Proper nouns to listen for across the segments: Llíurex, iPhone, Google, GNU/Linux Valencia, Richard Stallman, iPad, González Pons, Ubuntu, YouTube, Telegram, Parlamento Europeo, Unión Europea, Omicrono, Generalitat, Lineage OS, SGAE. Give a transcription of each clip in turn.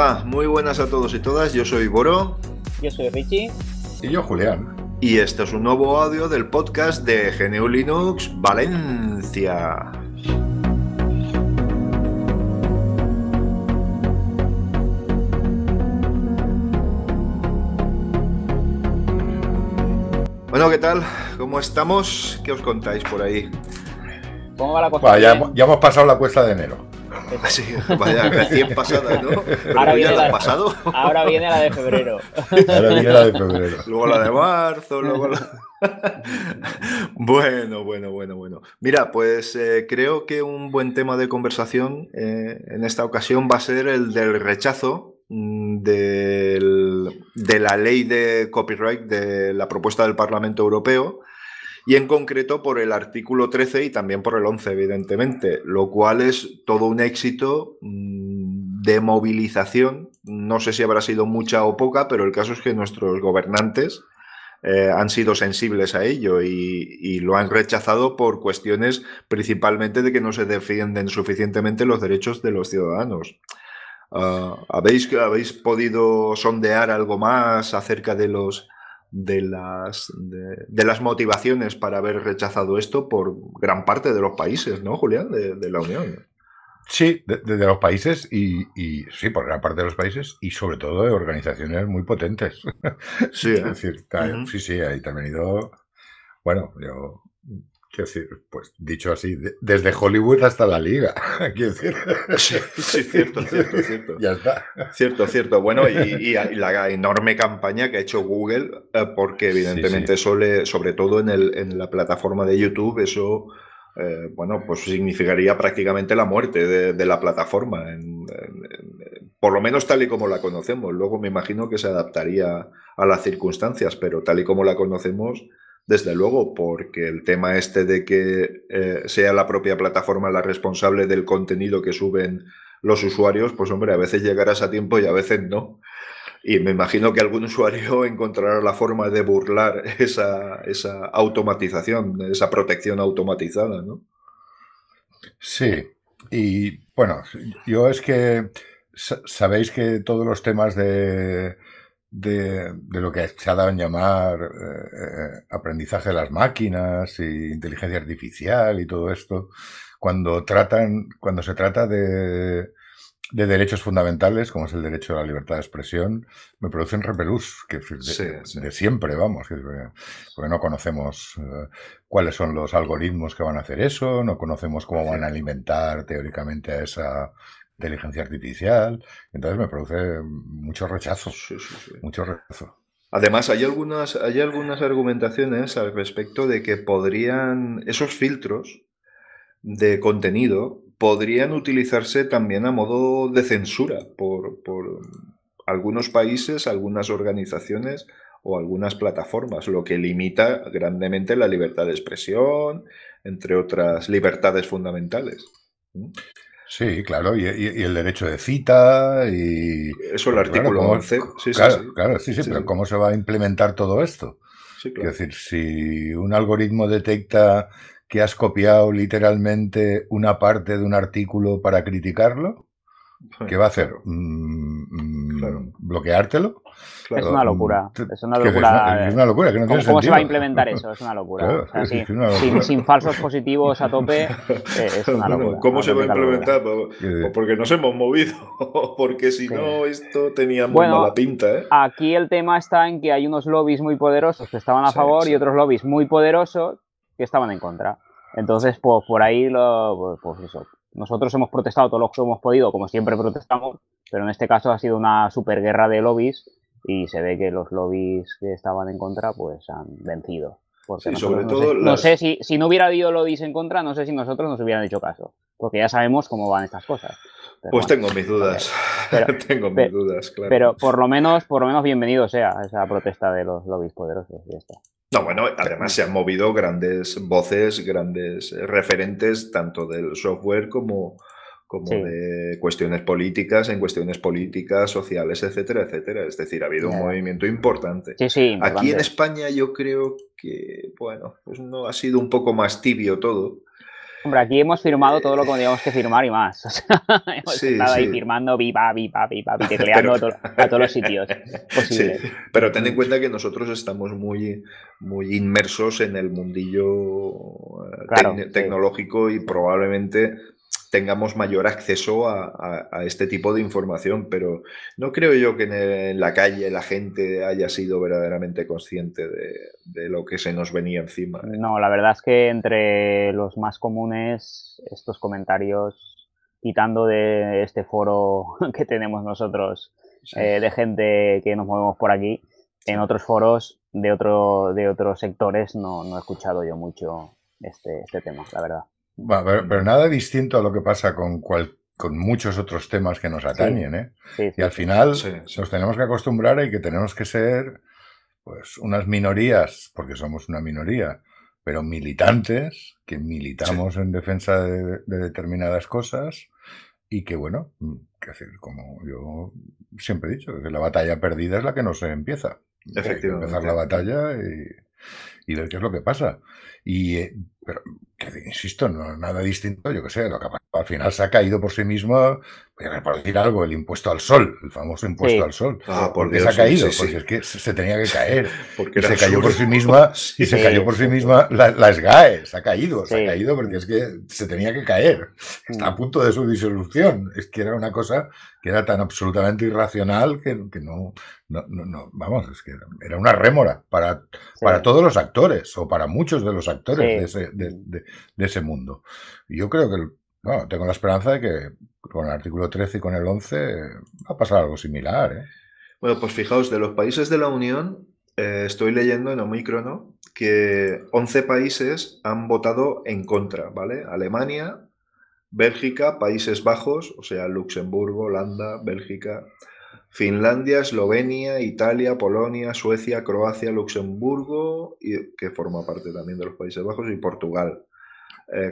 Hola, muy buenas a todos y todas. Yo soy Boro. Yo soy Richie. Y yo Julián. Y esto es un nuevo audio del podcast de GNU/Linux Valencia. Bueno, ¿qué tal? ¿Cómo estamos? ¿Qué os contáis por ahí? ¿Cómo va la cosa? Vale, ya hemos pasado la cuesta de enero. Sí, vaya, recién pasada, ¿no? Pero ahora, viene la pasado. Ahora viene la de febrero. Ahora viene la de febrero. Luego la de marzo, luego la... Bueno. Mira, pues creo que un buen tema de conversación en esta ocasión va a ser el del rechazo de la ley de copyright de la propuesta del Parlamento Europeo. Y en concreto por el artículo 13 y también por el 11, evidentemente, lo cual es todo un éxito de movilización. No sé si habrá sido mucha o poca, pero el caso es que nuestros gobernantes han sido sensibles a ello y lo han rechazado por cuestiones principalmente de que no se defienden suficientemente los derechos de los ciudadanos. ¿Habéis podido sondear algo más acerca de los... De las motivaciones para haber rechazado esto por gran parte de los países, ¿no, Julián? De la Unión. Sí, de los países y sí, por gran parte de los países y sobre todo de organizaciones muy potentes. Sí, es decir, uh-huh. Sí, ahí también he ido... Bueno, yo... Quiero decir, pues dicho así, desde Hollywood hasta la Liga. Quiero decir. Sí, cierto. Ya está. Cierto. Bueno, y la enorme campaña que ha hecho Google, porque evidentemente sí. Sobre todo en la plataforma de YouTube, eso, pues significaría prácticamente la muerte de la plataforma, por lo menos tal y como la conocemos. Luego me imagino que se adaptaría a las circunstancias, pero tal y como la conocemos... Desde luego, porque el tema este de que sea la propia plataforma la responsable del contenido que suben los usuarios, pues hombre, a veces llegarás a tiempo y a veces no. Y me imagino que algún usuario encontrará la forma de burlar esa automatización, esa protección automatizada, ¿no? Sí, y bueno, yo es que sabéis que todos los temas de lo que se ha dado en llamar aprendizaje de las máquinas e inteligencia artificial y todo esto, cuando se trata de derechos fundamentales, como es el derecho a la libertad de expresión, me producen repelús de siempre, vamos, porque no conocemos cuáles son los algoritmos que van a hacer eso, no conocemos cómo van a alimentar teóricamente a esa... inteligencia artificial, entonces me produce muchos rechazos. Sí. Mucho rechazo. Además, hay algunas argumentaciones al respecto de que esos filtros de contenido podrían utilizarse también a modo de censura por algunos países, algunas organizaciones o algunas plataformas, lo que limita grandemente la libertad de expresión, entre otras libertades fundamentales. Sí, claro, y el derecho de cita y... Eso el artículo 11. Sí, pero ¿cómo se va a implementar todo esto? Sí, claro. Es decir, si un algoritmo detecta que has copiado literalmente una parte de un artículo para criticarlo, sí. ¿Qué va a hacer? Claro. ¿Bloqueártelo? Claro. Es una locura. Es una locura. Que no tiene ¿Cómo se va a implementar eso? Es una locura. Claro, o sea, es una locura. Sin falsos positivos a tope, es una locura. Bueno, ¿cómo se va a implementar? O porque nos hemos movido, porque si no, esto tenía muy mala pinta. Aquí el tema está en que hay unos lobbies muy poderosos que estaban a favor y otros lobbies muy poderosos que estaban en contra. Entonces, pues por ahí, eso. Nosotros hemos protestado todo lo que hemos podido, como siempre protestamos, pero en este caso ha sido una superguerra de lobbies y se ve que los lobbies que estaban en contra pues han vencido. Porque sí, sobre todo no sé si no hubiera habido lobbies en contra, no sé si nosotros nos hubieran hecho caso, porque ya sabemos cómo van estas cosas. Pero pues tengo mis dudas. Pero, tengo mis dudas, claro. Pero por lo menos bienvenido sea esa protesta de los lobbies poderosos y ya está. No, bueno, además se han movido grandes voces, grandes referentes, tanto del software como de cuestiones políticas, sociales, etcétera. Es decir, ha habido un movimiento importante. Sí, importante. Aquí en España yo creo que, pues no, ha sido un poco más tibio todo. Hombre, aquí hemos firmado todo lo que teníamos que firmar y más. O sea, hemos estado ahí firmando, tecleando a todos los sitios posibles. Sí. Pero ten en cuenta que nosotros estamos muy, muy inmersos en el mundillo tecnológico y probablemente tengamos mayor acceso a este tipo de información, pero no creo yo que en la calle la gente haya sido verdaderamente consciente de lo que se nos venía encima. No, la verdad es que entre los más comunes estos comentarios, quitando de este foro que tenemos nosotros, de gente que nos movemos por aquí, en otros foros de otros sectores no he escuchado yo mucho este tema, la verdad. Bueno, pero nada distinto a lo que pasa con muchos otros temas que nos atañen, ¿eh? Sí, y al final nos tenemos que acostumbrar a que tenemos que ser pues unas minorías, porque somos una minoría, pero militantes, que militamos en defensa de determinadas cosas y que, bueno, que decir, como yo siempre he dicho, que la batalla perdida es la que no se empieza. Efectivamente. Empezar la batalla y ver qué es lo que pasa. Pero, insisto, no es nada distinto, yo que sé, lo que al final se ha caído por sí mismo, por decir algo, el impuesto al sol, el famoso impuesto al sol. Ah, porque se ha caído, pues es que se tenía que caer. Porque se cayó por sí misma, y se cayó por sí misma la SGAE, se ha caído porque es que se tenía que caer. Está a punto de su disolución. Es que era una cosa que era tan absolutamente irracional que no, vamos, es que era una rémora para todos los actores, o para muchos de los actores de ese mundo. Yo creo que, bueno, tengo la esperanza de que con el artículo 13 y con el 11 va a pasar algo similar, ¿eh? Bueno, pues fijaos, de los países de la Unión, estoy leyendo en Omicrono que 11 países han votado en contra, ¿vale? Alemania, Bélgica, Países Bajos, o sea, Luxemburgo, Holanda, Bélgica, Finlandia, Eslovenia, Italia, Polonia, Suecia, Croacia, Luxemburgo, que forma parte también de los Países Bajos, y Portugal.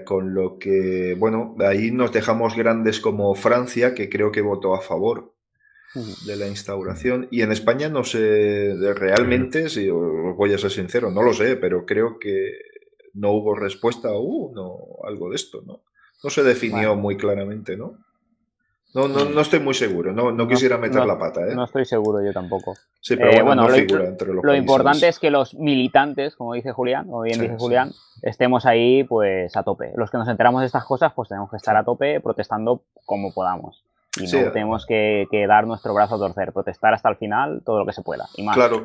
Con lo que, bueno, ahí nos dejamos grandes como Francia, que creo que votó a favor de la instauración. Y en España no sé realmente, si os voy a ser sincero, no lo sé, pero creo que no hubo respuesta algo de esto, ¿no? No se definió muy claramente, ¿no? No estoy muy seguro, no quisiera meter la pata, ¿eh? No estoy seguro yo tampoco. Sí, pero no figura entre los países. Importante es que los militantes, como bien dice Julián, estemos ahí pues a tope. Los que nos enteramos de estas cosas pues tenemos que estar a tope protestando como podamos. Y no tenemos que dar nuestro brazo a torcer, protestar hasta el final todo lo que se pueda. Y más. Claro.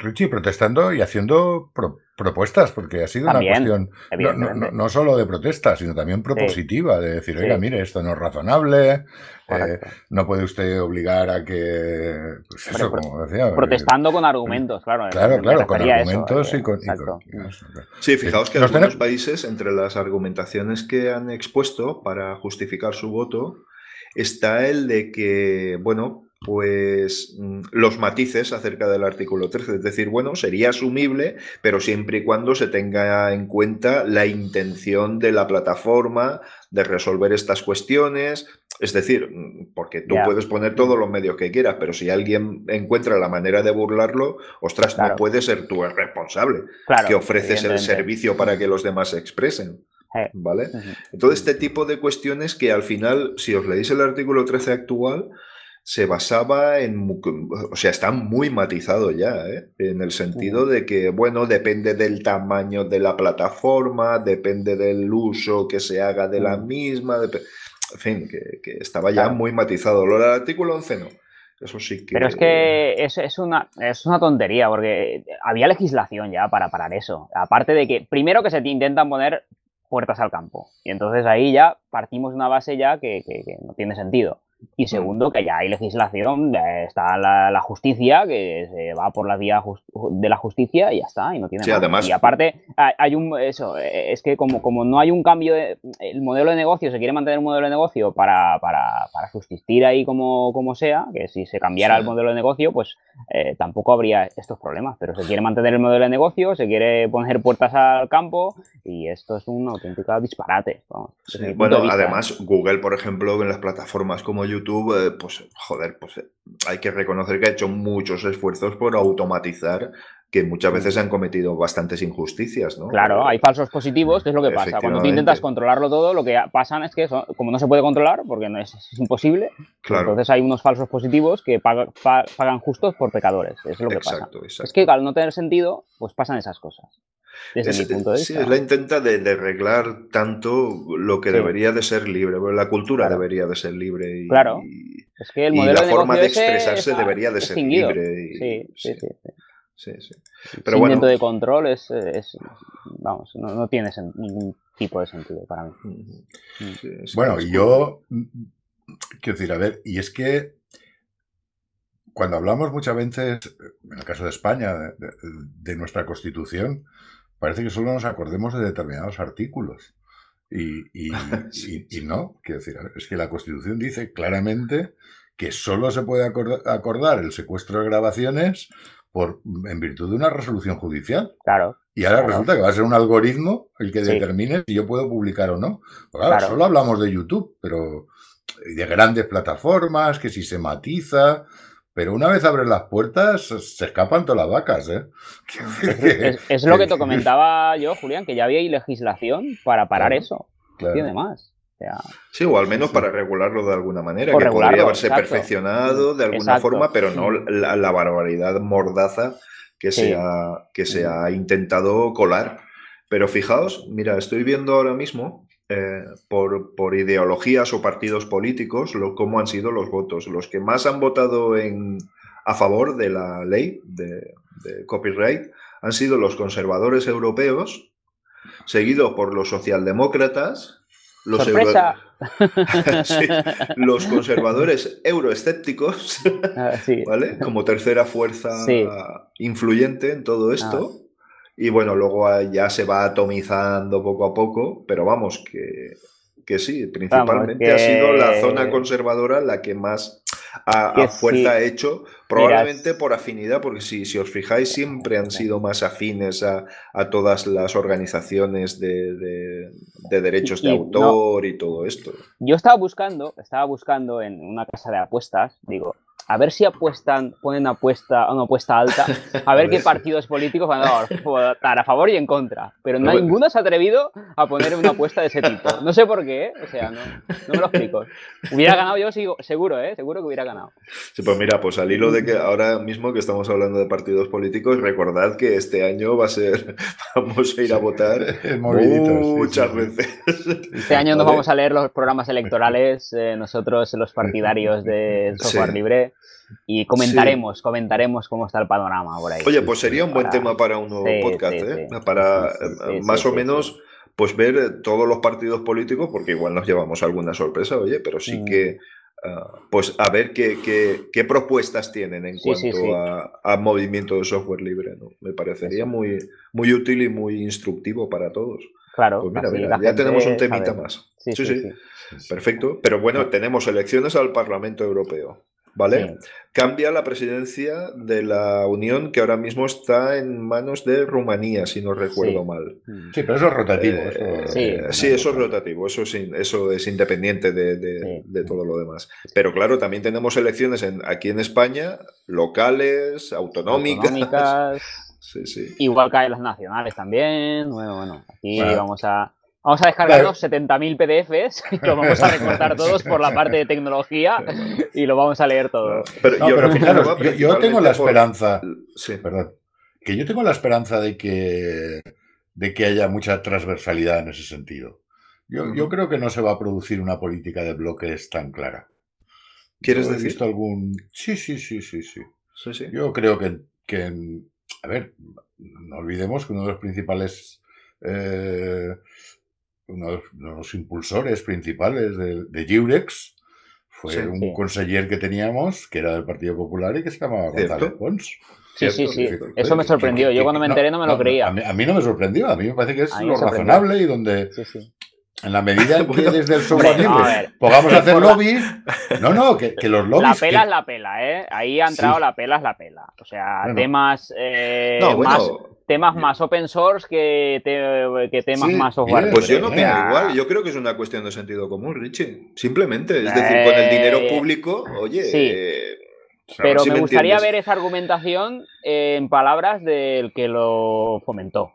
Richie, protestando y haciendo propuestas, porque ha sido también, una cuestión no solo de protesta, sino también propositiva, de decir, oiga, mire, esto no es razonable, no puede usted obligar a que... Pues eso, como decía, protestando con argumentos, claro. Claro, con argumentos eso, y con... Sí, fijaos que algunos países, entre las argumentaciones que han expuesto para justificar su voto, está el de que, bueno, pues los matices acerca del artículo 13, es decir, bueno, sería asumible, pero siempre y cuando se tenga en cuenta la intención de la plataforma de resolver estas cuestiones, es decir, porque tú puedes poner todos los medios que quieras, pero si alguien encuentra la manera de burlarlo, ostras, no puedes ser tú el responsable, que ofreces el servicio para que los demás se expresen. ¿Vale? Entonces, este tipo de cuestiones que al final, si os leéis el artículo 13 actual, se basaba en... O sea, está muy matizado ya, ¿eh? En el sentido de que, bueno, depende del tamaño de la plataforma, depende del uso que se haga de la misma... En fin, que estaba ya muy matizado. Lo del artículo 11 no. Eso sí que... Pero es que es una tontería, porque había legislación ya para parar eso. Aparte de que, primero que se te intentan poner... puertas al campo. Y entonces ahí ya partimos de una base ya que no tiene sentido. Y segundo, que ya hay legislación, está la justicia, que se va por la vía de la justicia y ya está, y no tiene nada. Además... Y aparte, es que como no hay un cambio, el modelo de negocio, se quiere mantener un modelo de negocio para subsistir ahí como sea, que si se cambiara el modelo de negocio, pues tampoco habría estos problemas, pero se quiere mantener el modelo de negocio, se quiere poner puertas al campo, y esto es un auténtico disparate. Vamos, bueno, además, Google, por ejemplo, en las plataformas como YouTube, pues hay que reconocer que ha hecho muchos esfuerzos por automatizar que muchas veces han cometido bastantes injusticias, ¿no? Claro, hay falsos positivos, que es lo que pasa. Cuando tú intentas controlarlo todo, lo que pasa es que eso, como no se puede controlar, porque no es imposible, claro, entonces hay unos falsos positivos que pagan justos por pecadores. Es lo que pasa. Exacto. Es que al no tener sentido, pues pasan esas cosas. Desde mi punto de vista. Sí, es la intenta de arreglar tanto lo que debería de ser libre. La cultura debería de ser libre. Y, es que el modelo la de forma de expresarse debería de ser libre. Y, Pero bueno, intento de control es vamos, no tiene ningún tipo de sentido para mí. Bueno, y yo quiero decir, a ver, y es que cuando hablamos muchas veces, en el caso de España, de nuestra Constitución, parece que solo nos acordemos de determinados artículos. Y no, quiero decir, es que la Constitución dice claramente que solo se puede acordar el secuestro de grabaciones en virtud de una resolución judicial. Claro. Y ahora resulta que va a ser un algoritmo el que determine si yo puedo publicar o no. Pues claro, solo hablamos de YouTube, pero de grandes plataformas, que si se matiza. Pero una vez abres las puertas, se escapan todas las vacas, ¿eh? Es lo que te comentaba yo, Julián, que ya había legislación para parar eso. Claro. Y demás. O sea, o al menos para regularlo de alguna manera, que podría haberse perfeccionado de alguna forma, pero no la barbaridad mordaza que se ha intentado colar. Pero fijaos, mira, estoy viendo ahora mismo por ideologías o partidos políticos cómo han sido los votos. Los que más han votado a favor de la ley de copyright han sido los conservadores europeos, seguido por los socialdemócratas. Los conservadores euroescépticos, ¿vale? Como tercera fuerza influyente en todo esto. Y bueno, luego ya se va atomizando poco a poco, pero vamos, que sí, principalmente ha sido la zona conservadora la que más a fuerza ha hecho, probablemente por afinidad, porque si os fijáis siempre han sido más afines a todas las organizaciones de derechos de autor y todo esto. Yo estaba buscando en una casa de apuestas, digo, a ver si ponen una apuesta alta, a ver qué partidos políticos van a votar a favor y en contra. Pero ninguno se ha atrevido a poner una apuesta de ese tipo. No sé por qué, o sea, no me lo explico. Hubiera ganado yo, seguro, seguro que hubiera ganado. Sí, pues mira, pues al hilo de que ahora mismo que estamos hablando de partidos políticos, recordad que este año vamos a ir a votar muchas veces. Este año nos vamos a leer los programas electorales, nosotros los partidarios de software libre. Y comentaremos cómo está el panorama por ahí. Oye, pues sería un buen tema para un nuevo podcast, para más o menos pues ver todos los partidos políticos, porque igual nos llevamos alguna sorpresa, oye, pero sí que pues a ver qué propuestas tienen en cuanto a movimiento de software libre, ¿no? Me parecería muy, muy útil y muy instructivo para todos. Claro, pues mira, ya tenemos un temita más. Sí. Perfecto. Pero bueno, tenemos elecciones al Parlamento Europeo. ¿Vale? Sí. Cambia la presidencia de la Unión, que ahora mismo está en manos de Rumanía, si no recuerdo mal. Sí, pero eso es rotativo. Eso es rotativo, eso es independiente de todo lo demás. Pero claro, también tenemos elecciones aquí en España, locales, autonómicas. Igual caen las nacionales también. Bueno, aquí vamos a descargarnos 70.000 PDFs y lo vamos a recortar todos por la parte de tecnología y lo vamos a leer todo. Pero fijaros, yo tengo la esperanza, de que haya mucha transversalidad en ese sentido. Yo creo que no se va a producir una política de bloques tan clara. ¿Quieres decir? ¿Has visto algún? Sí. Yo creo que a ver, no olvidemos que uno de los principales uno de los impulsores principales de Llíurex fue un conseller que teníamos que era del Partido Popular y que se llamaba González Pons. Eso me sorprendió. Yo cuando me enteré no me lo creía. A mí no me sorprendió. A mí me parece que es lo razonable y donde... En la medida en que desde el software libre podamos hacer lobbies... Que los lobbies... La pela es la pela, ¿eh? Ahí ha entrado la pela es la pela. O sea, temas... Temas más open source que temas más software. Pues yo no opino igual. Yo creo que es una cuestión de sentido común, Richie. Simplemente. Es decir, con el dinero público, oye... Pero me gustaría ver esa argumentación en palabras del que lo fomentó.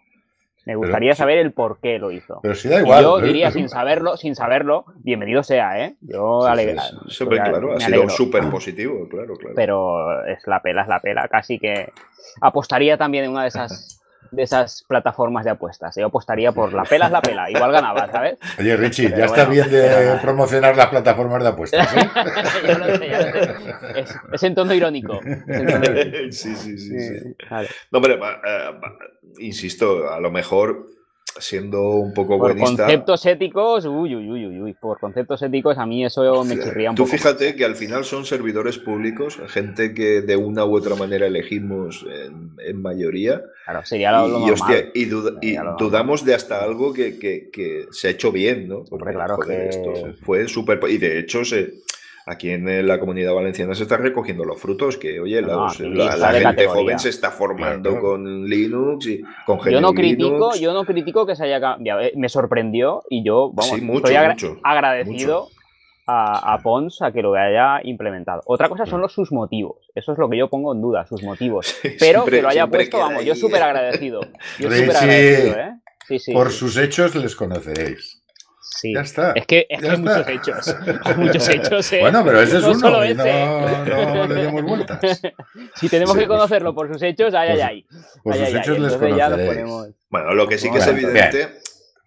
Me gustaría saber el por qué lo hizo. Pero si da igual. Yo diría, sin saberlo, bienvenido sea, ¿eh? Yo alegro. Súper claro, ha sido súper positivo, claro. Pero es la pela. Casi que apostaría también en una de esas plataformas de apuestas. Yo apostaría por la pela. Igual ganaba, ¿sabes? Oye, Richie, pero ya está bien de promocionar las plataformas de apuestas, ¿eh? Yo lo sé. Es en tono irónico. Sí. Vale. No, hombre, insisto, a lo mejor siendo un poco buenista... Por conceptos éticos a mí eso me chirría un poco. Tú fíjate que al final son servidores públicos, gente que de una u otra manera elegimos en mayoría. Claro, sería lo normal. Dudamos de hasta algo que se ha hecho bien, ¿no? Porque, claro, esto fue súper... Y de hecho aquí en la Comunidad Valenciana se está recogiendo los frutos que, oye, la gente categoría joven se está formando con Linux y con GNU/Linux. Yo no critico que se haya cambiado. Me sorprendió y yo, estoy agradecido a Pons a que lo haya implementado. Otra cosa son sus motivos. Eso es lo que yo pongo en duda, sus motivos. Pero siempre, que lo haya puesto, yo súper agradecido. ¿Eh? Sí. Por sus hechos les conoceréis. Sí. Ya está. Es que hay muchos hechos. Bueno, pero ese es uno. Solo ese. No le demos vueltas. Si tenemos que conocerlo por sus hechos, por sus hechos les conoceréis. Bueno, lo que sí que es evidente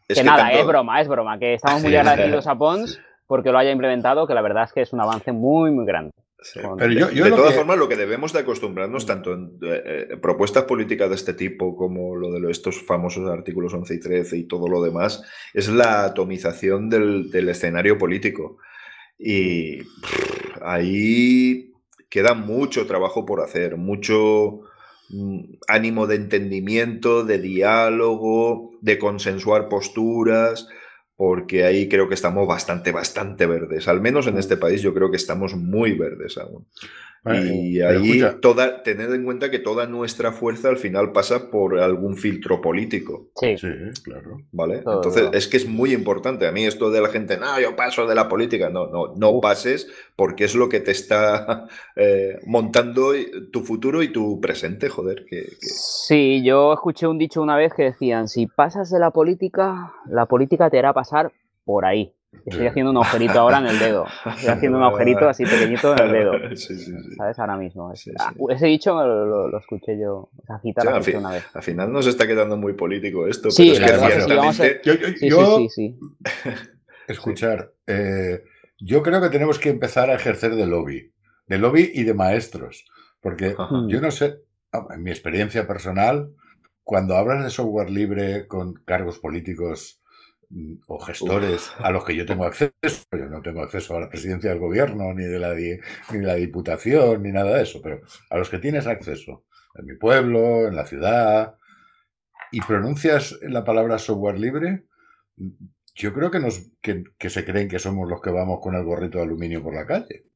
es que es broma. Que estamos muy agradecidos a Pons porque lo haya implementado, que la verdad es que es un avance muy, muy grande. Sí. Pero de todas formas, lo que debemos de acostumbrarnos, tanto en propuestas políticas de este tipo como lo de estos famosos artículos 11 y 13 y todo lo demás, es la atomización del escenario político. Y ahí queda mucho trabajo por hacer, mucho ánimo de entendimiento, de diálogo, de consensuar posturas... Porque ahí creo que estamos bastante verdes. Al menos en este país yo creo que estamos muy verdes aún. Vale, y ahí tened en cuenta que toda nuestra fuerza al final pasa por algún filtro político. Sí, claro. ¿Vale? Todo entonces verdad. Es que es muy importante. A mí esto de la gente, yo paso de la política. No pases porque es lo que te está montando tu futuro y tu presente, joder. Sí, yo escuché un dicho una vez que decían, si pasas de la política te hará pasar por ahí. Estoy haciendo un agujerito ahora en el dedo. Estoy haciendo un agujerito así pequeñito en el dedo. Sí. ¿Sabes? Ahora mismo. Ese dicho lo escuché yo. Esa cita la escuché una vez. Al final nos está quedando muy político esto. Sí, escuchar. Yo creo que tenemos que empezar a ejercer de lobby. De lobby y de maestros. Porque yo no sé, en mi experiencia personal, cuando hablas de software libre con cargos políticos o gestores a los que yo tengo acceso, yo no tengo acceso a la presidencia del gobierno, ni de la diputación, ni nada de eso, pero a los que tienes acceso, en mi pueblo, en la ciudad, y pronuncias la palabra software libre, yo creo que se creen que somos los que vamos con el gorrito de aluminio por la calle,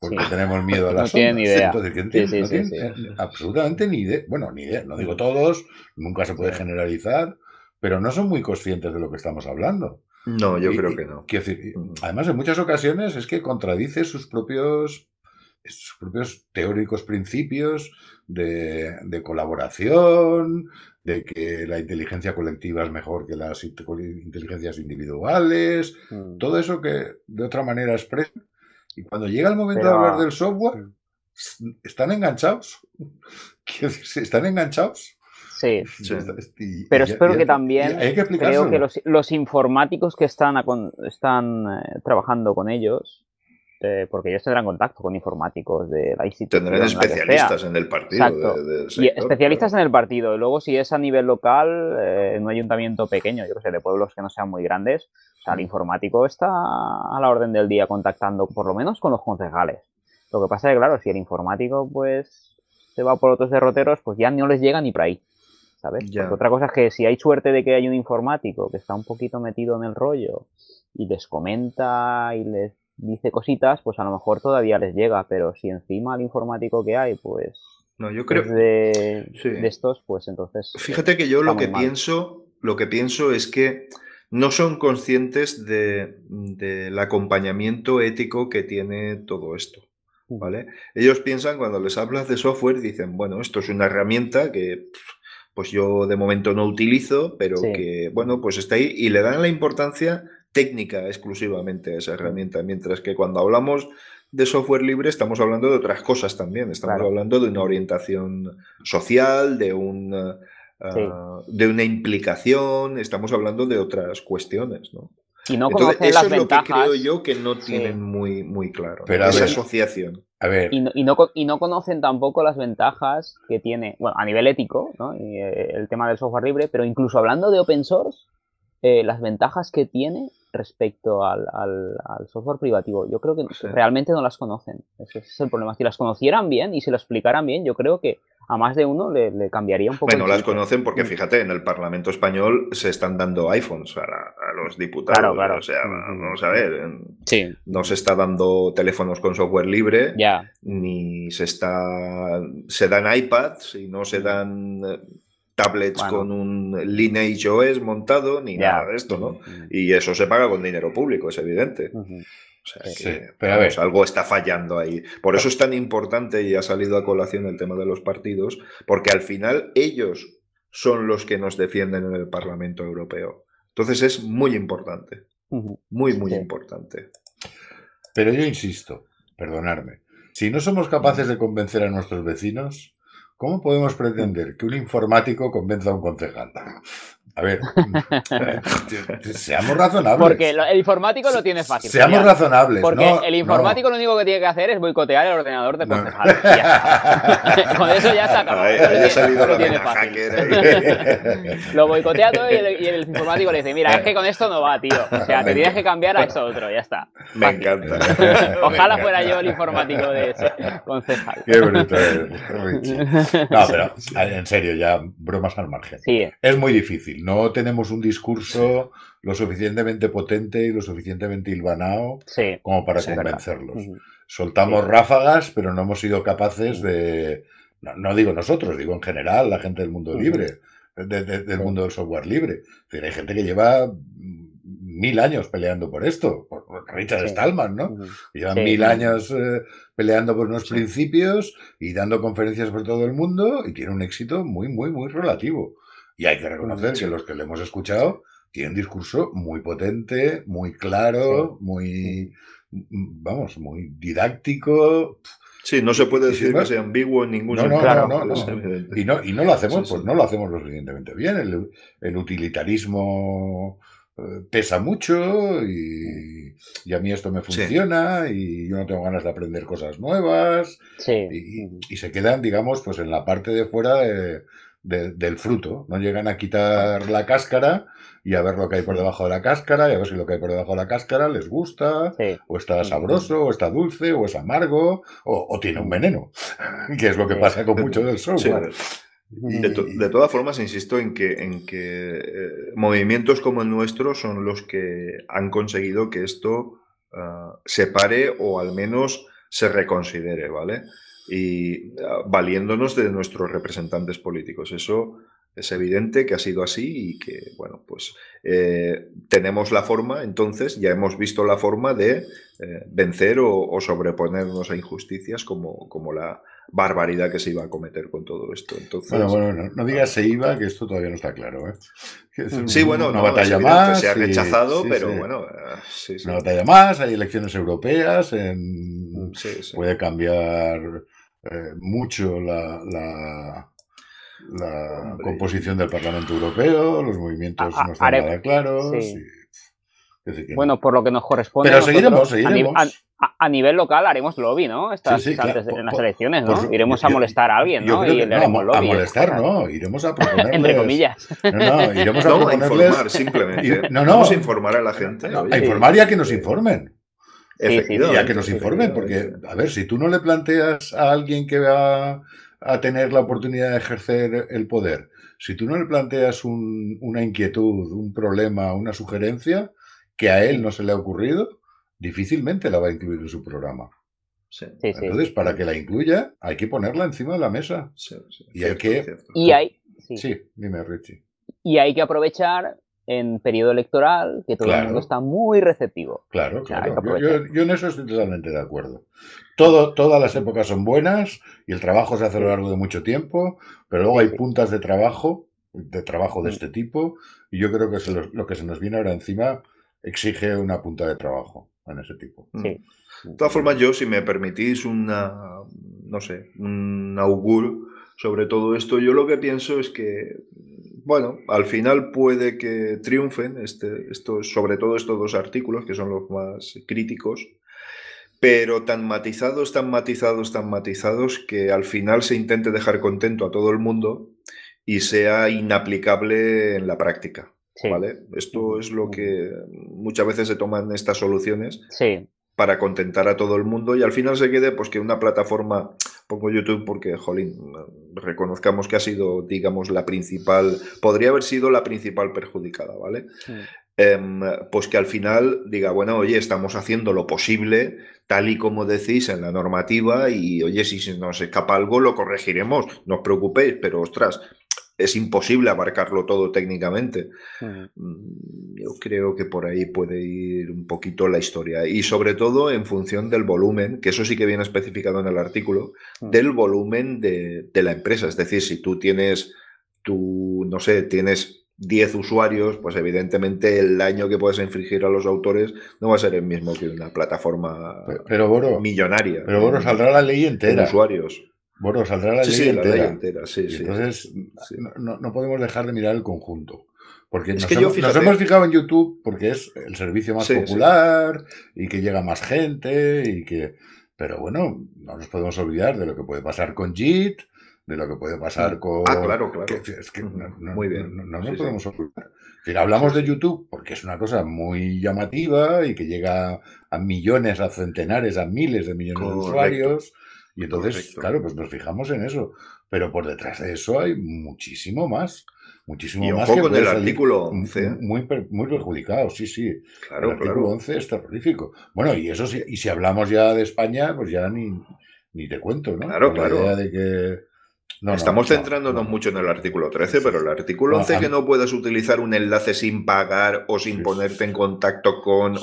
porque tenemos miedo a las ondas. No tienen absolutamente ni idea, no digo todos, nunca se puede generalizar, pero no son muy conscientes de lo que estamos hablando. No, yo creo que no. Quiero decir, además, en muchas ocasiones es que contradice sus propios teóricos principios de colaboración, de que la inteligencia colectiva es mejor que las inteligencias individuales, todo eso que de otra manera expresa. Y cuando llega el momento de hablar del software, están enganchados. Quiero decir, están enganchados. Sí. Pero espero que también creo que los informáticos que están trabajando con ellos, porque ellos tendrán contacto con informáticos de la institución. Tendrán especialistas en el partido. Exacto. En el partido. Y luego si es a nivel local, en un ayuntamiento pequeño, yo que sé, de pueblos que no sean muy grandes, o sea, el informático está a la orden del día contactando por lo menos con los concejales. Lo que pasa es que, claro, si el informático pues se va por otros derroteros, pues ya no les llega ni por ahí. ¿Sabes? Porque otra cosa es que si hay suerte de que hay un informático que está un poquito metido en el rollo y les comenta y les dice cositas, pues a lo mejor todavía les llega, pero si encima el informático que hay, pues de estos, pues entonces... Fíjate que yo lo que pienso es que no son conscientes del acompañamiento ético que tiene todo esto. ¿vale? Ellos piensan, cuando les hablas de software, dicen, bueno, esto es una herramienta que pues yo de momento no utilizo, pero sí, que, bueno, pues está ahí, y le dan la importancia técnica exclusivamente a esa herramienta, mientras que cuando hablamos de software libre estamos hablando de otras cosas también, estamos claro, hablando de una orientación social, de un... sí, de una implicación, estamos hablando de otras cuestiones, ¿no? Y no entonces, conocen las ventajas. Eso es lo que creo yo que no tienen sí, muy, muy claro, pero esa asociación. A ver. Y no conocen tampoco las ventajas que tiene, bueno, a nivel ético, ¿no? Y, el tema del software libre, pero incluso hablando de open source, las ventajas que tiene respecto al software privativo. Yo creo que sí, realmente no las conocen. Ese es el problema. Si las conocieran bien y se lo explicaran bien, yo creo que a más de uno le cambiaría un poco. Bueno, las conocen porque, fíjate, en el Parlamento español se están dando iPhones a los diputados. Claro, claro. O sea, vamos a ver, sí, no se está dando teléfonos con software libre, ya, ni se dan iPads y no se dan tablets, bueno, con un Lineage OS montado, ni ya, nada de esto, ¿no? Y eso se paga con dinero público, es evidente. O sea, sí, que, pero vamos, algo está fallando ahí. Por eso es tan importante, y ha salido a colación el tema de los partidos, porque al final ellos son los que nos defienden en el Parlamento Europeo. Entonces es muy importante, muy, muy sí, importante. Pero yo insisto, perdonadme, si no somos capaces de convencer a nuestros vecinos, ¿cómo podemos pretender que un informático convenza a un concejal? A ver, seamos razonables. Porque el informático lo tiene fácil. Seamos ya, razonables. Porque no, el informático no, lo único que tiene que hacer es boicotear el ordenador de concejal. No. Con eso ya se acabó. Ahí ha salido la vena hacker. Lo boicotea todo y el informático le dice, mira, es que con esto no va, tío. O sea, te tienes que cambiar a eso otro, ya está. Fácil. Me encanta. Ojalá fuera yo el informático de ese concejal. Qué bruto eres. No, pero en serio, ya bromas al margen. Sí. Es muy difícil. No tenemos un discurso lo suficientemente potente y lo suficientemente hilvanado sí, como para sí, convencerlos. Verdad. Soltamos sí, ráfagas, pero no hemos sido capaces de... No digo nosotros, digo en general, la gente del mundo libre, del mundo del software libre. Es decir, hay gente que lleva 1000 años peleando por esto, por Richard sí, Stallman, ¿no? Llevan 1000 años peleando por unos sí, principios y dando conferencias por todo el mundo y tiene un éxito muy, muy, muy relativo. Y hay que reconocer que los que le hemos escuchado tienen un discurso muy potente, muy claro, muy, vamos, muy didáctico. Sí, no se puede decir que sea ambiguo en ningún sentido. Claro, no. Y no lo hacemos, pues no lo hacemos lo suficientemente bien. El utilitarismo pesa mucho y a mí esto me funciona y yo no tengo ganas de aprender cosas nuevas. Sí. Y se quedan, digamos, pues en la parte de fuera del fruto, no llegan a quitar la cáscara y a ver lo que hay por debajo de la cáscara y a ver si lo que hay por debajo de la cáscara les gusta o está sabroso, o está dulce, o es amargo o tiene un veneno, que es lo que pasa con mucho del software. Sí. De todas formas, insisto en que movimientos como el nuestro son los que han conseguido que esto se pare o al menos se reconsidere, ¿vale? Y valiéndonos de nuestros representantes políticos. Eso es evidente que ha sido así y que, bueno, pues tenemos la forma, entonces ya hemos visto la forma de vencer o sobreponernos a injusticias como la barbaridad que se iba a cometer con todo esto. Entonces, bueno, no digas se iba, que esto todavía no está claro, ¿eh? Sí, bueno, una batalla más. Se ha rechazado, sí, pero sí, bueno. Sí, sí. Una batalla más, hay elecciones europeas, puede cambiar mucho la composición del Parlamento Europeo, los movimientos no están nada claros. Sí. Bueno, por lo que nos corresponde. Pero seguiremos. A nivel local haremos lobby, ¿no? En las elecciones, ¿no? Iremos a molestar a alguien, ¿no? Y le haremos lobby. A molestar, no. Iremos a proponerles... Entre comillas. No, iremos a proponerles... No, a informar, simplemente. No, vamos a informar a la gente. No, a informar y a que nos informen. Efectivamente. Y a que nos informen, porque, a ver, si tú no le planteas a alguien que va a tener la oportunidad de ejercer el poder, si tú no le planteas una inquietud, un problema, una sugerencia que a él no se le ha ocurrido, difícilmente la va a incluir en su programa. Sí. Entonces, para que la incluya, hay que ponerla encima de la mesa. Sí, sí, y hay que... Sí, dime, Richie. Y hay que aprovechar en periodo electoral, que todo el mundo está muy receptivo. Claro. Yo en eso estoy totalmente de acuerdo. Todas las épocas son buenas y el trabajo se hace a lo largo de mucho tiempo, pero luego hay puntas de trabajo de este tipo, y yo creo que lo que se nos viene ahora encima exige una punta de trabajo en ese tipo. Sí. De todas formas, yo, si me permitís un augur sobre todo esto, yo lo que pienso es que, bueno, al final puede que triunfen sobre todo estos dos artículos, que son los más críticos, pero tan matizados, que al final se intente dejar contento a todo el mundo y sea inaplicable en la práctica, ¿vale? Esto es lo que muchas veces se toman estas soluciones para contentar a todo el mundo, y al final se quede pues que una plataforma, pongo YouTube porque, jolín, reconozcamos que ha sido, digamos, podría haber sido la principal perjudicada, ¿vale? Sí. Pues que al final diga, bueno, oye, estamos haciendo lo posible, tal y como decís en la normativa, y oye, si nos escapa algo lo corregiremos, no os preocupéis, pero ostras, es imposible abarcarlo todo técnicamente. Yo creo que por ahí puede ir un poquito la historia. Y sobre todo en función del volumen, que eso sí que viene especificado en el artículo, del volumen de la empresa. Es decir, si tú tienes 10 usuarios, pues evidentemente el daño que puedes infligir a los autores no va a ser el mismo que una plataforma millonaria. Pero bueno, saldrá la ley entera. Usuarios. Bueno, saldrá la ley entera. Entonces, no podemos dejar de mirar el conjunto. Porque nos hemos fijado en YouTube porque es el servicio más popular y que llega más gente. Pero bueno, no nos podemos olvidar de lo que puede pasar con JIT, de lo que puede pasar con... Claro. Podemos olvidar. Hablamos de YouTube porque es una cosa muy llamativa y que llega a millones, a centenares, a miles de millones de usuarios... Y entonces, claro, pues nos fijamos en eso. Pero por detrás de eso hay muchísimo más. Muchísimo más. Y ojo con el artículo 11. Muy perjudicado, sí. Claro, el artículo 11 es terrorífico. Bueno, y eso sí, y si hablamos ya de España, pues ya ni te cuento, ¿no? Claro. La idea de que... Estamos centrándonos mucho en el artículo 13, pero el artículo 11, que no puedas utilizar un enlace sin pagar o sin ponerte en contacto con...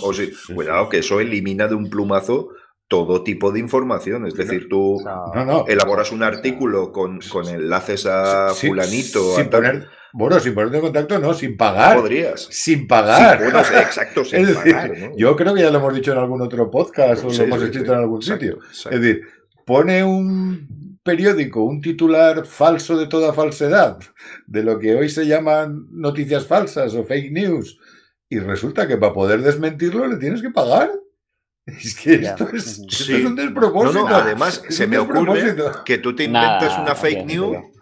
Cuidado, que eso elimina de un plumazo... todo tipo de información, es decir, tú elaboras un artículo con enlaces a fulanito... sin ponerte en contacto, no, sin pagar. Podrías. Sin pagar. Sin pagar. ¿No? Yo creo que ya lo hemos dicho en algún otro podcast o lo hemos escrito en algún sitio. Es decir, pone un periódico, un titular falso de toda falsedad, de lo que hoy se llaman noticias falsas o fake news, y resulta que para poder desmentirlo le tienes que pagar. Es que esto es un despropósito. Además, se me ocurre que tú te inventas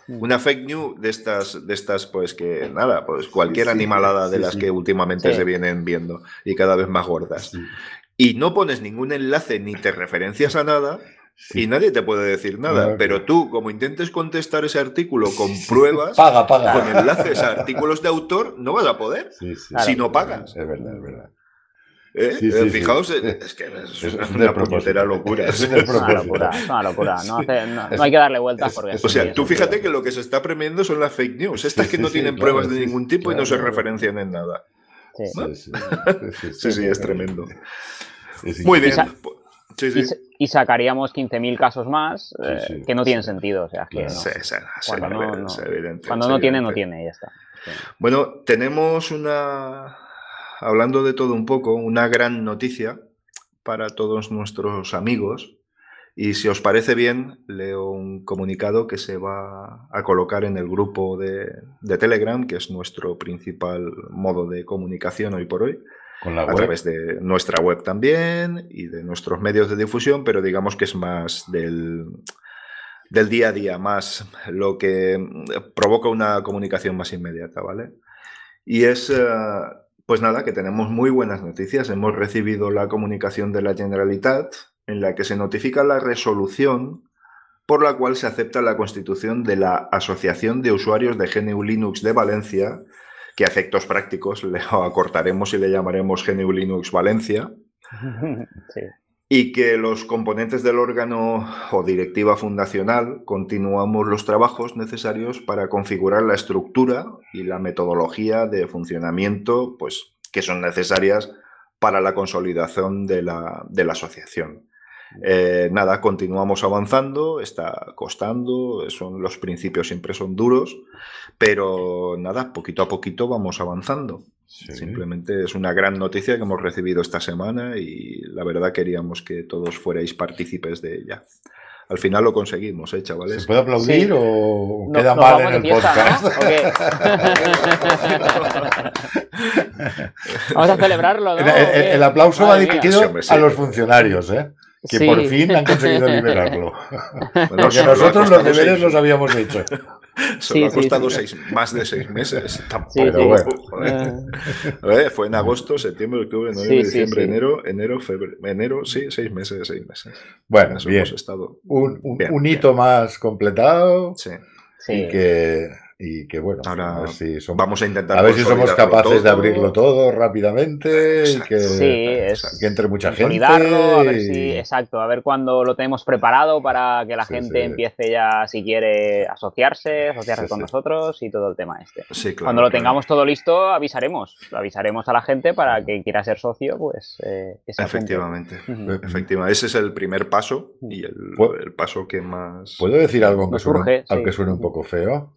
una fake news de estas pues que nada, pues cualquier animalada de las que últimamente se vienen viendo y cada vez más gordas. Sí. Y no pones ningún enlace ni te referencias a nada. Sí. Y nadie te puede decir nada, pero tú, como intentes contestar ese artículo con pruebas, paga. Con enlaces a artículos de autor, no vas a poder si no pagas. Es verdad. Fijaos, es que es una puñetera locura. Es una locura. No hay que darle vueltas porque... tú fíjate que lo que se está premiando son las fake news, estas que no tienen pruebas de ningún tipo y no se referencian en nada. Sí, es tremendo. Muy bien. Y sacaríamos 15.000 casos más que no tienen sentido. O sea, cuando no tiene, no tiene, ya está. Bueno, tenemos una... Hablando de todo un poco, una gran noticia para todos nuestros amigos, y si os parece bien, leo un comunicado que se va a colocar en el grupo de Telegram, que es nuestro principal modo de comunicación hoy por hoy, a través de nuestra web también y de nuestros medios de difusión, pero digamos que es más del día a día, más lo que provoca una comunicación más inmediata, ¿vale? Y es... Pues nada, que tenemos muy buenas noticias. Hemos recibido la comunicación de la Generalitat en la que se notifica la resolución por la cual se acepta la constitución de la Asociación de Usuarios de GNU/Linux de Valencia, que a efectos prácticos le acortaremos y le llamaremos GNU/Linux Valencia. y que los componentes del órgano o directiva fundacional continuamos los trabajos necesarios para configurar la estructura y la metodología de funcionamiento, pues, que son necesarias para la consolidación de la asociación. Nada, continuamos avanzando, está costando, son los principios siempre son duros, pero nada, poquito a poquito vamos avanzando. Sí. Simplemente es una gran noticia que hemos recibido esta semana y la verdad queríamos que todos fuerais partícipes de ella. Al final lo conseguimos, chavales. ¿Se puede aplaudir o no, queda mal en el fiesta, podcast? ¿No? Vamos a celebrarlo, ¿no? El aplauso va dirigido a los funcionarios, que por fin han conseguido liberarlo. Bueno, que nosotros los deberes los habíamos hecho. Solo ha costado más de 6 meses. Tampoco. Sí, sí. Bueno. Fue en agosto, septiembre, octubre, noviembre, diciembre, enero, febrero. Enero, 6 meses. Bueno, eso hemos estado. Un hito más completado. Sí. Y que bueno, ahora a ver si somos, vamos a intentar a ver si somos capaces de abrirlo todo rápidamente y que entre mucha gente. A ver si, a ver cuándo lo tenemos preparado para que la gente empiece ya, si quiere, asociarse con nosotros y todo el tema este. Sí, claro, cuando lo tengamos todo listo, avisaremos a la gente para que quiera ser socio, pues que se apunte. Efectivamente, ese es el primer paso y el paso que más... ¿Puedo decir algo que surge, aunque suene un poco feo?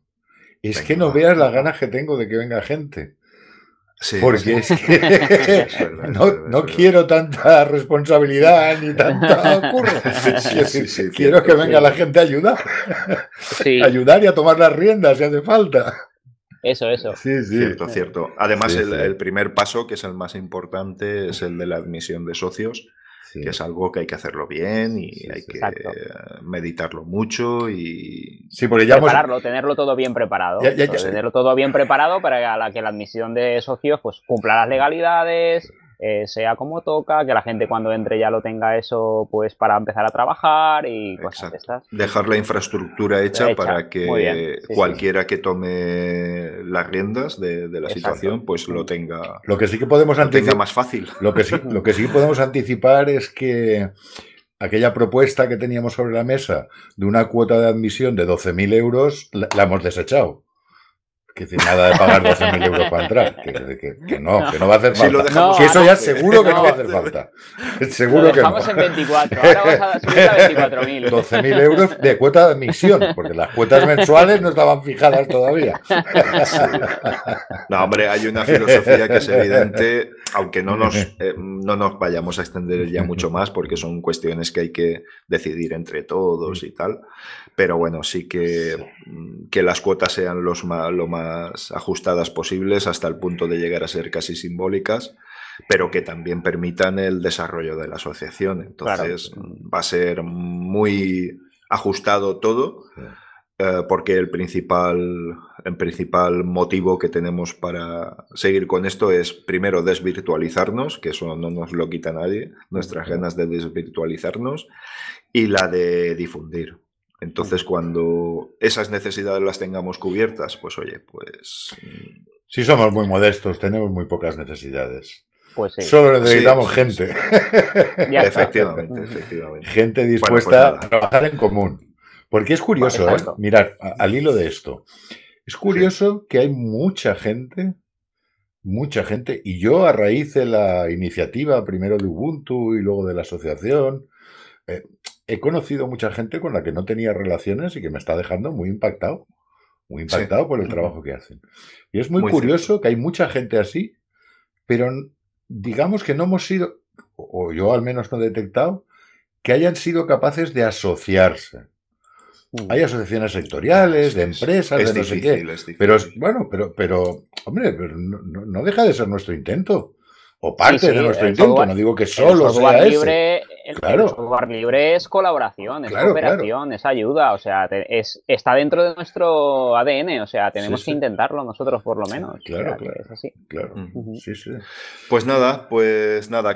Es que no veas las ganas que tengo de que venga gente. Sí, porque es que no quiero tanta responsabilidad ni tanta ocurrencia. Quiero que venga la gente a ayudar. Ayudar y a tomar las riendas si hace falta. Eso. Sí. Cierto. Además, el primer paso, que es el más importante, es el de la admisión de socios. Sí. Que es algo que hay que hacerlo bien y hay que meditarlo mucho y prepararlo, tenerlo todo bien preparado. Tenerlo todo bien preparado para que la admisión de socios pues cumpla las legalidades, sea como toca, que la gente cuando entre ya lo tenga eso pues para empezar a trabajar y cosas de estas. Dejar la infraestructura hecha para que cualquiera que tome las riendas de la situación pues lo tenga. Lo que sí que podemos anticipar más fácil. Lo que sí podemos anticipar es que aquella propuesta que teníamos sobre la mesa de una cuota de admisión de 12.000 euros la hemos desechado. Que sin nada de pagar 12.000 euros para entrar, que no va a hacer falta. Que eso ya seguro que no va a hacer falta. Seguro que no. Estamos en 24, ahora vamos a subir a 24.000. 12.000 euros de cuota de admisión, porque las cuotas mensuales no estaban fijadas todavía. Sí. No, hombre, hay una filosofía que es evidente, aunque no nos vayamos a extender ya mucho más, porque son cuestiones que hay que decidir entre todos y tal. Pero bueno, sí que las cuotas sean lo más ajustadas posibles hasta el punto de llegar a ser casi simbólicas, pero que también permitan el desarrollo de la asociación. Entonces va a ser muy ajustado todo, porque el principal motivo que tenemos para seguir con esto es, primero, desvirtualizarnos, que eso no nos lo quita nadie, nuestras ganas de desvirtualizarnos, y la de difundir. Entonces, cuando esas necesidades las tengamos cubiertas, pues oye, pues... Sí, somos muy modestos, tenemos muy pocas necesidades. Pues sí. Solo necesitamos gente. Efectivamente. Gente dispuesta a trabajar en común. Porque es curioso, mirad, al hilo de esto. Es curioso que hay mucha gente, y yo a raíz de la iniciativa, primero de Ubuntu y luego de la asociación... he conocido mucha gente con la que no tenía relaciones y que me está dejando muy impactado por el trabajo que hacen. Y es muy curioso que hay mucha gente así, pero digamos que no hemos sido, o yo al menos no he detectado, que hayan sido capaces de asociarse. Hay asociaciones sectoriales, de empresas, de no sé qué. Pero bueno, hombre, pero no deja de ser nuestro intento. O parte de nuestro intento, no digo que solo sea ese. El software libre es colaboración, es cooperación, es ayuda, o sea, está dentro de nuestro ADN, o sea, tenemos que intentarlo nosotros por lo menos. Claro. Es así. Pues nada,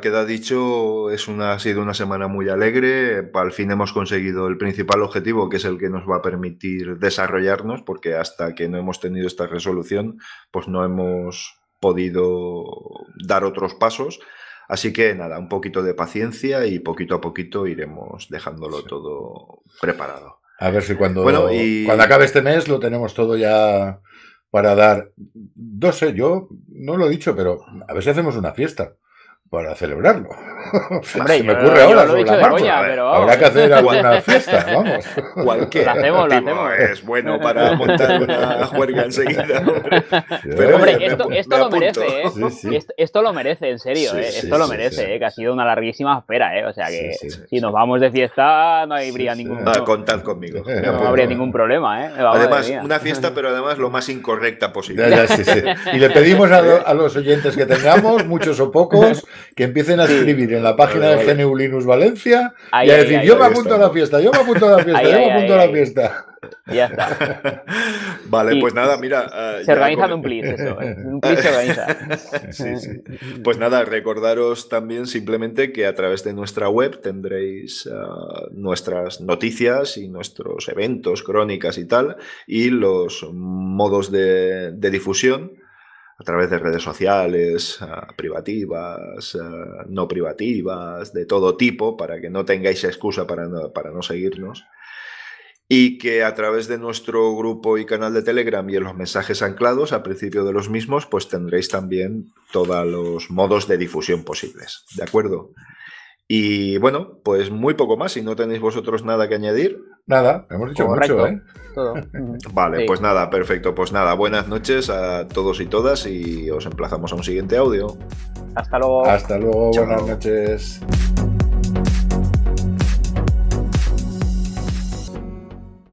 queda dicho, ha sido una semana muy alegre, al fin hemos conseguido el principal objetivo, que es el que nos va a permitir desarrollarnos, porque hasta que no hemos tenido esta resolución, pues no hemos podido dar otros pasos. Así que nada, un poquito de paciencia y poquito a poquito iremos dejándolo todo preparado. A ver si cuando acabe este mes lo tenemos todo ya para dar. No sé, yo no lo he dicho, pero a ver si hacemos una fiesta para celebrarlo. Hombre, se me ocurre ahora sobre la marcha. Habrá que hacer alguna fiesta, vamos. Cualquier lo hacemos. Es bueno para montar una juerga enseguida. Hombre, esto lo merece, ¿eh? Sí. Esto lo merece, en serio, ¿eh? Esto lo merece. Que ha sido una larguísima espera, ¿eh? O sea que si nos vamos de fiesta no habría ningún problema. Contad conmigo. No habría ningún problema, ¿eh? Además, una fiesta, pero además lo más incorrecta posible. Ya. Y le pedimos a los oyentes que tengamos, muchos o pocos, que empiecen a escribir en la página de GNU/Linux Valencia y a decir, yo me apunto a la fiesta. Ya está. Vale, y pues nada, mira. Se organiza un plis, eso. Un plis se organiza. Sí. Pues nada, recordaros también simplemente que a través de nuestra web tendréis nuestras noticias y nuestros eventos, crónicas y tal, y los modos de difusión a través de redes sociales, privativas, no privativas, de todo tipo, para que no tengáis excusa para no seguirnos. Y que a través de nuestro grupo y canal de Telegram y en los mensajes anclados, al principio de los mismos, pues tendréis también todos los modos de difusión posibles, ¿de acuerdo? Y bueno, pues muy poco más, si no tenéis vosotros nada que añadir. Nada, hemos dicho mucho, ¿eh? Todo. Vale, sí. Pues nada, perfecto. Pues nada, buenas noches a todos y todas y os emplazamos a un siguiente audio. Hasta luego. Buenas noches.